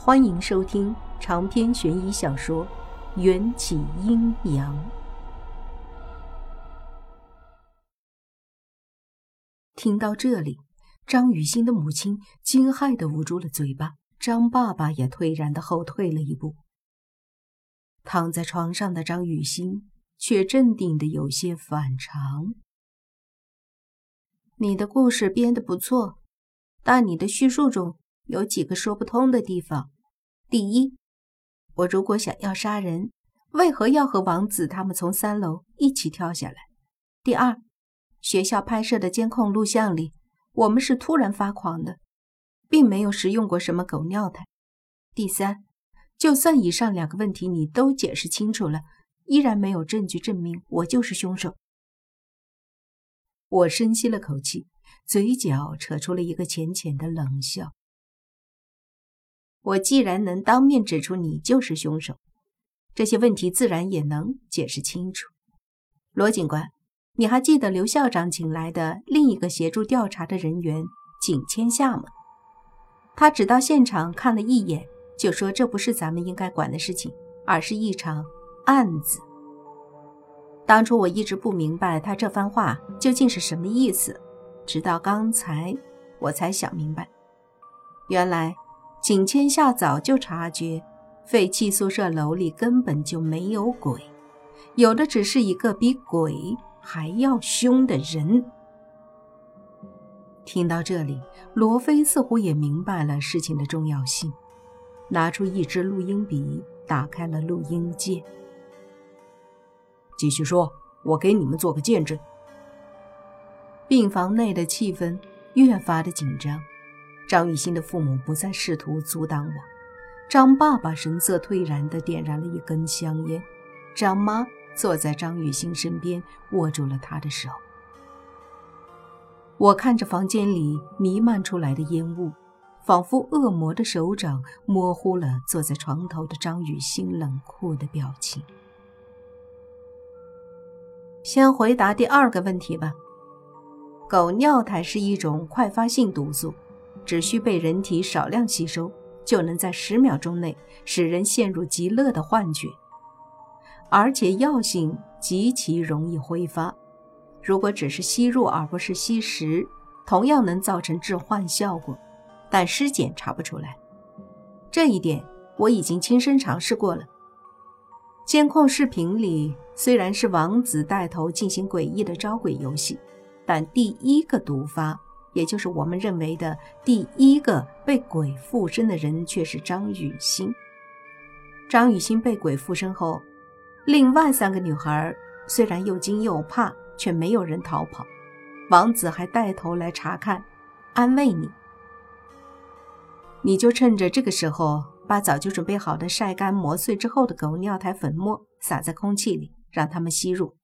欢迎收听长篇悬疑小说《缘起阴阳》。听到这里，张雨欣的母亲惊骇地捂住了嘴巴，张爸爸也颓然地后退了一步。躺在床上的张雨欣却镇定得有些反常。你的故事编得不错，但你的叙述中有几个说不通的地方。第一，我如果想要杀人，为何要和王子他们从3楼一起跳下来？第二，学校拍摄的监控录像里，我们是突然发狂的，并没有使用过什么狗尿苔。第三，就算以上两个问题你都解释清楚了，依然没有证据证明我就是凶手。我深吸了口气，嘴角扯出了一个浅浅的冷笑。我既然能当面指出你就是凶手，这些问题自然也能解释清楚。罗警官，你还记得刘校长请来的另一个协助调查的人员景千夏吗？他只到现场看了一眼，就说这不是咱们应该管的事情，而是一场案子。当初我一直不明白他这番话究竟是什么意思，直到刚才我才想明白，原来景千夏早就察觉废弃宿舍楼里根本就没有鬼，有的只是一个比鬼还要凶的人。听到这里，罗非似乎也明白了事情的重要性，拿出一支录音笔，打开了录音键。继续说，我给你们做个见证。病房内的气氛越发的紧张，张雨欣的父母不再试图阻挡我，张爸爸神色颓然地点燃了一根香烟，张妈坐在张雨欣身边，握住了她的手。我看着房间里弥漫出来的烟雾，仿佛恶魔的手掌模糊了坐在床头的张雨欣冷酷的表情。先回答第二个问题吧。狗尿苔是一种快发性毒素，只需被人体少量吸收，就能在10秒钟内使人陷入极乐的幻觉，而且药性极其容易挥发，如果只是吸入而不是吸食，同样能造成致幻效果，但尸检查不出来。这一点我已经亲身尝试过了。监控视频里虽然是王子带头进行诡异的招鬼游戏，但第一个毒发，也就是我们认为的第一个被鬼附身的人，却是张雨欣。张雨欣被鬼附身后，另外3个女孩虽然又惊又怕，却没有人逃跑，王子还带头来查看，安慰你，你就趁着这个时候把早就准备好的晒干磨碎之后的狗尿苔粉末撒在空气里，让他们吸入。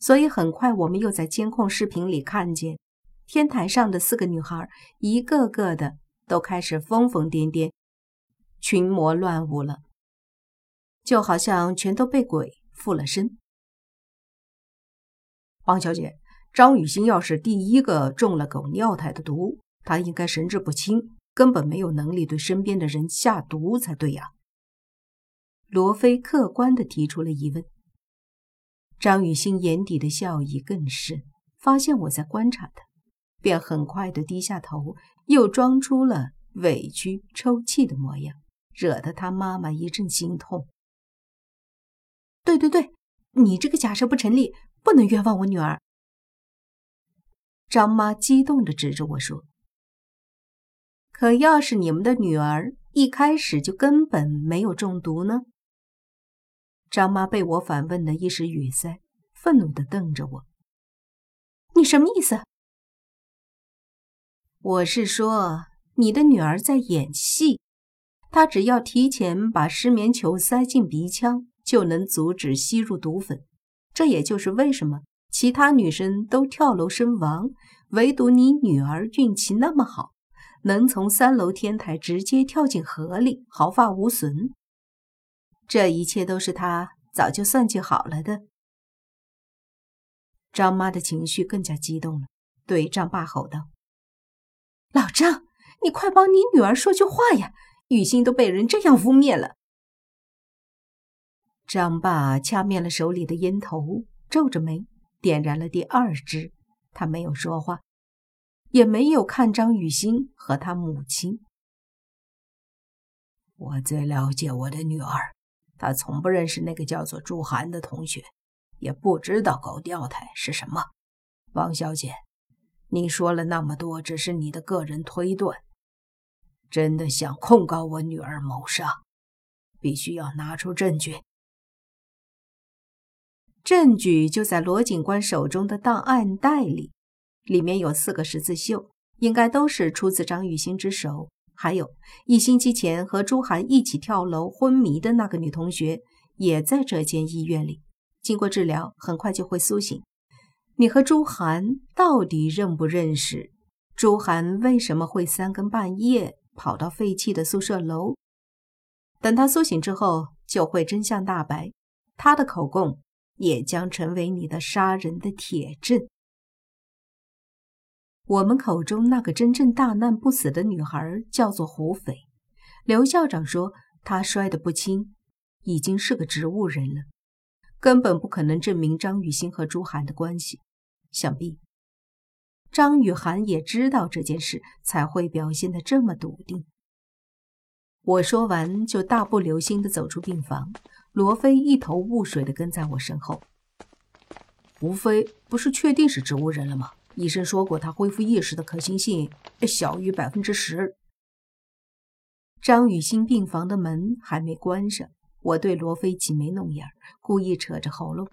所以很快我们又在监控视频里看见天台上的4个女孩，一个个的都开始疯疯癫癫，群魔乱舞了，就好像全都被鬼附了身。王小姐，张雨欣要是第一个中了狗尿苔的毒，她应该神志不清，根本没有能力对身边的人下毒才对呀。罗非客观地提出了疑问。张雨欣眼底的笑意更深，发现我在观察她，便很快地低下头，又装出了委屈抽泣的模样，惹得他妈妈一阵心痛。对，你这个假设不成立，不能冤枉我女儿。张妈激动地指着我说，可要是你们的女儿一开始就根本没有中毒呢？张妈被我反问的一时语塞，愤怒地瞪着我。你什么意思？我是说，你的女儿在演戏，她只要提前把湿棉球塞进鼻腔，就能阻止吸入毒粉。这也就是为什么其他女生都跳楼身亡，唯独你女儿运气那么好，能从3楼天台直接跳进河里，毫发无损。这一切都是她早就算计好了的。张妈的情绪更加激动了，对张爸吼道，老张，你快帮你女儿说句话呀！女性都被人这样污蔑了。张爸掐灭了手里的烟头，皱着眉点燃了第二支。他没有说话，也没有看张雨欣和他母亲。我最了解我的女儿，她从不认识那个叫做朱涵的同学，也不知道狗调台是什么。王小姐，你说了那么多，只是你的个人推断。真的想控告我女儿谋杀，必须要拿出证据。证据就在罗警官手中的档案袋里，里面有4个十字绣，应该都是出自张雨欣之手，还有1星期前和朱涵一起跳楼昏迷的那个女同学也在这间医院里，经过治疗很快就会苏醒。你和朱涵到底认不认识？朱涵为什么会三更半夜跑到废弃的宿舍楼？等他苏醒之后就会真相大白，他的口供也将成为你的杀人的铁证。我们口中那个真正大难不死的女孩叫做胡斐，刘校长说她摔得不轻，已经是个植物人了，根本不可能证明张雨欣和朱涵的关系。想必张雨涵也知道这件事，才会表现得这么笃定。我说完就大步流星地走出病房，罗非一头雾水地跟在我身后。胡斐不是确定是植物人了吗？医生说过他恢复意识的可行性小于 10%。 张雨欣病房的门还没关上，我对罗非挤眉弄眼，故意扯着喉咙。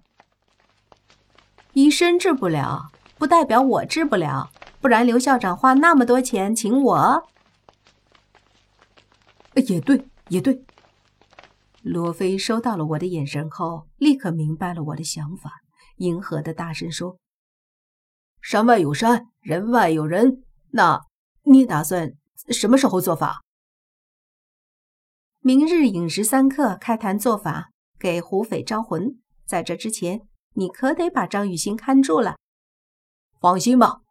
医生治不了，不代表我治不了，不然刘校长花那么多钱请我。也对，也对。罗非收到了我的眼神后，立刻明白了我的想法，迎合的大声说：山外有山，人外有人，那你打算什么时候做法？明日寅时3刻开坛做法，给胡斐招魂。在这之前，你可得把张雨欣看住了。放心吧，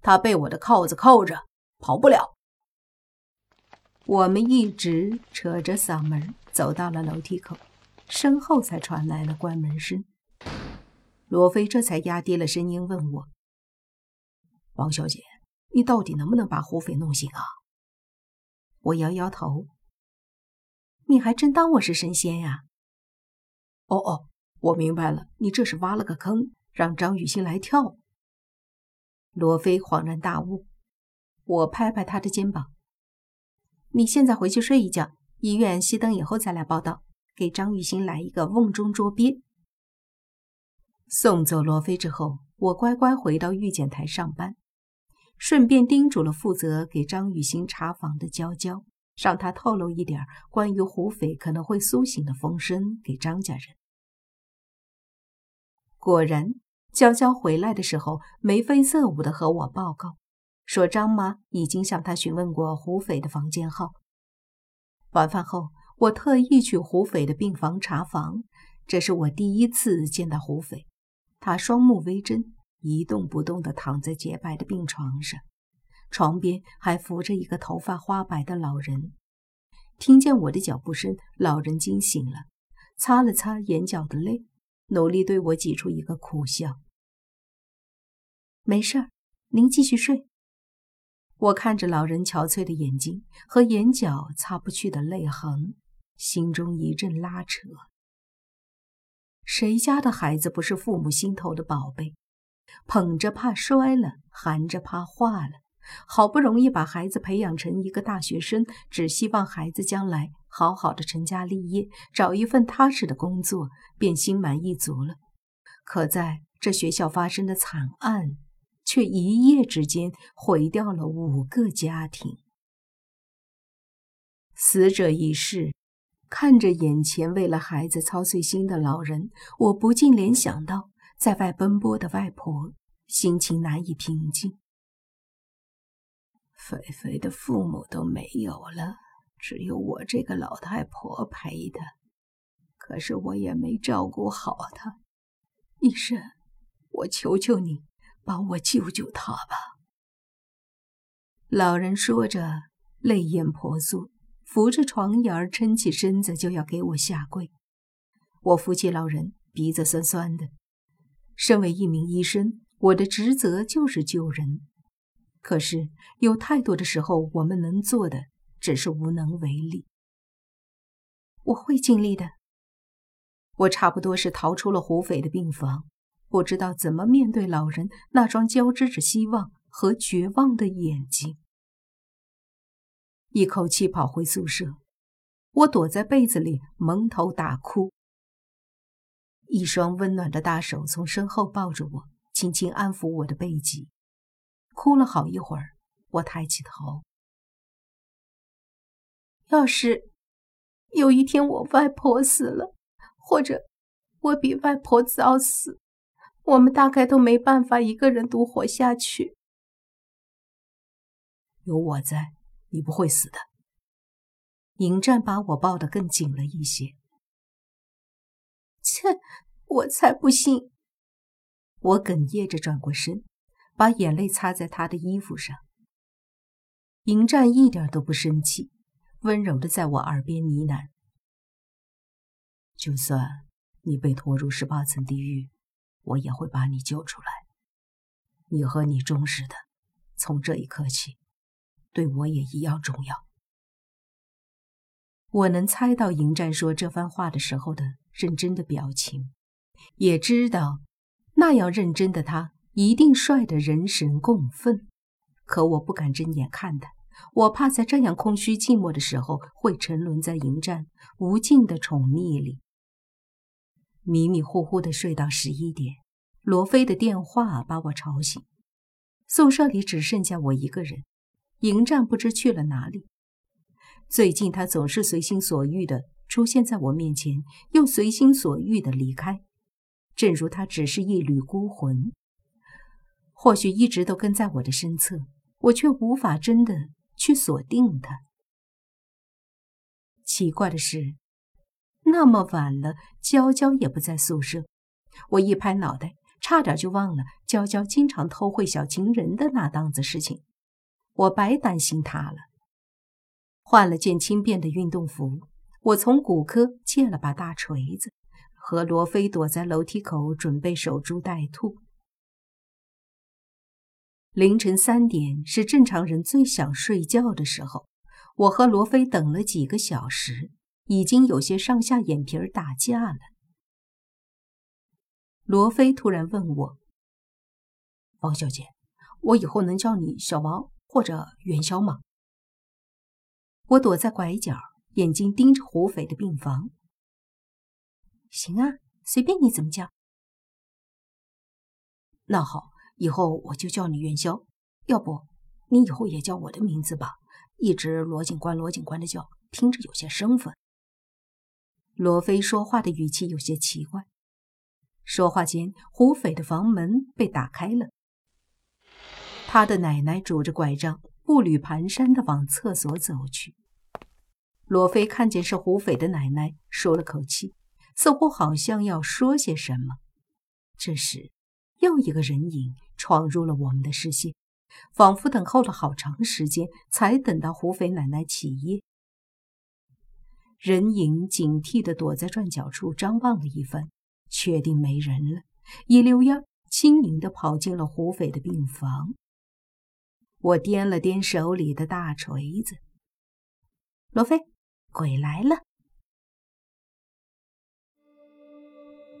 他被我的铐子扣着，跑不了。我们一直扯着嗓门走到了楼梯口，身后才传来了关门声。罗非这才压低了声音问我：王小姐，你到底能不能把胡斐弄醒啊？我摇摇头。你还真当我是神仙呀？哦，我明白了，你这是挖了个坑，让张雨欣来跳。罗非恍然大悟。我拍拍他的肩膀：你现在回去睡一觉，医院熄灯以后再来报道，给张雨欣来一个瓮中捉鳖。送走罗非之后，我乖乖回到预检台上班，顺便叮嘱了负责给张雨欣查房的娇娇，让他透露一点关于胡斐可能会苏醒的风声给张家人。果然，娇娇回来的时候眉飞色舞地和我报告，说张妈已经向他询问过胡斐的房间号。晚饭后，我特意去胡斐的病房查房，这是我第一次见到胡斐。他双目微睁，一动不动地躺在洁白的病床上，床边还扶着一个头发花白的老人。听见我的脚步声，老人惊醒了，擦了擦眼角的泪，努力对我挤出一个苦笑。没事儿，您继续睡。我看着老人憔悴的眼睛和眼角擦不去的泪痕，心中一阵拉扯。谁家的孩子不是父母心头的宝贝？捧着怕摔了，含着怕化了，好不容易把孩子培养成一个大学生，只希望孩子将来好好的成家立业，找一份踏实的工作，便心满意足了。可在这学校发生的惨案，却一夜之间毁掉了5个家庭。死者已逝，看着眼前为了孩子操碎心的老人，我不禁联想到在外奔波的外婆，心情难以平静。菲菲的父母都没有了，只有我这个老太婆陪她，可是我也没照顾好她。医生，我求求你帮我救救他吧。老人说着，泪眼婆娑，扶着床沿撑起身子就要给我下跪。我扶起老人，鼻子酸酸的。身为一名医生，我的职责就是救人。可是有太多的时候，我们能做的只是无能为力。我会尽力的。我差不多是逃出了胡斐的病房，不知道怎么面对老人那双交织着希望和绝望的眼睛。一口气跑回宿舍，我躲在被子里蒙头大哭。一双温暖的大手从身后抱着我，轻轻安抚我的背脊。哭了好一会儿，我抬起头。要是有一天我外婆死了，或者我比外婆早死，我们大概都没办法一个人独活下去。有我在，你不会死的。迎战把我抱得更紧了一些。切，我才不信。我哽咽着转过身，把眼泪擦在他的衣服上。迎战一点都不生气，温柔地在我耳边呢喃。就算你被拖入18层地狱，我也会把你救出来。你和你忠实的，从这一刻起，对我也一样重要。我能猜到迎战说这番话的时候的认真的表情，也知道那样认真的他一定帅得人神共愤。可我不敢睁眼看他，我怕在这样空虚寂寞的时候会沉沦在迎战无尽的宠溺里。迷迷糊糊地睡到11点，罗非的电话把我吵醒。宿舍里只剩下我一个人，迎战不知去了哪里。最近他总是随心所欲地出现在我面前，又随心所欲地离开，正如他只是一缕孤魂，或许一直都跟在我的身侧，我却无法真的去锁定他。奇怪的是，那么晚了，娇娇也不在宿舍。我一拍脑袋，差点就忘了娇娇经常偷会小情人的那档子事情，我白担心她了。换了件轻便的运动服，我从骨科借了把大锤子，和罗非躲在楼梯口准备守株待兔。凌晨3点是正常人最想睡觉的时候，我和罗非等了几个小时，已经有些上下眼皮儿打架了。罗非突然问我：“王小姐，我以后能叫你小王或者元宵吗？”我躲在拐角，眼睛盯着胡斐的病房。行啊，随便你怎么叫。那好。以后我就叫你元宵，要不你以后也叫我的名字吧，一直罗警官罗警官的叫，听着有些生分。罗非说话的语气有些奇怪。说话间，胡斐的房门被打开了，他的奶奶拄着拐杖，步履蹒跚地往厕所走去。罗非看见是胡斐的奶奶，舒了口气，似乎好像要说些什么。这时又一个人影闯入了我们的视线，仿佛等候了好长时间才等到胡斐奶奶起夜。人影警惕地躲在转角处张望了一番，确定没人了，一溜烟轻盈地跑进了胡斐的病房。我掂了掂手里的大锤子，罗非，鬼来了。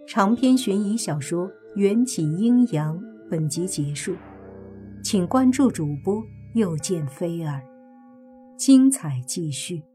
长篇悬疑小说缘起阴阳，本集结束，请关注主播又见菲儿，精彩继续。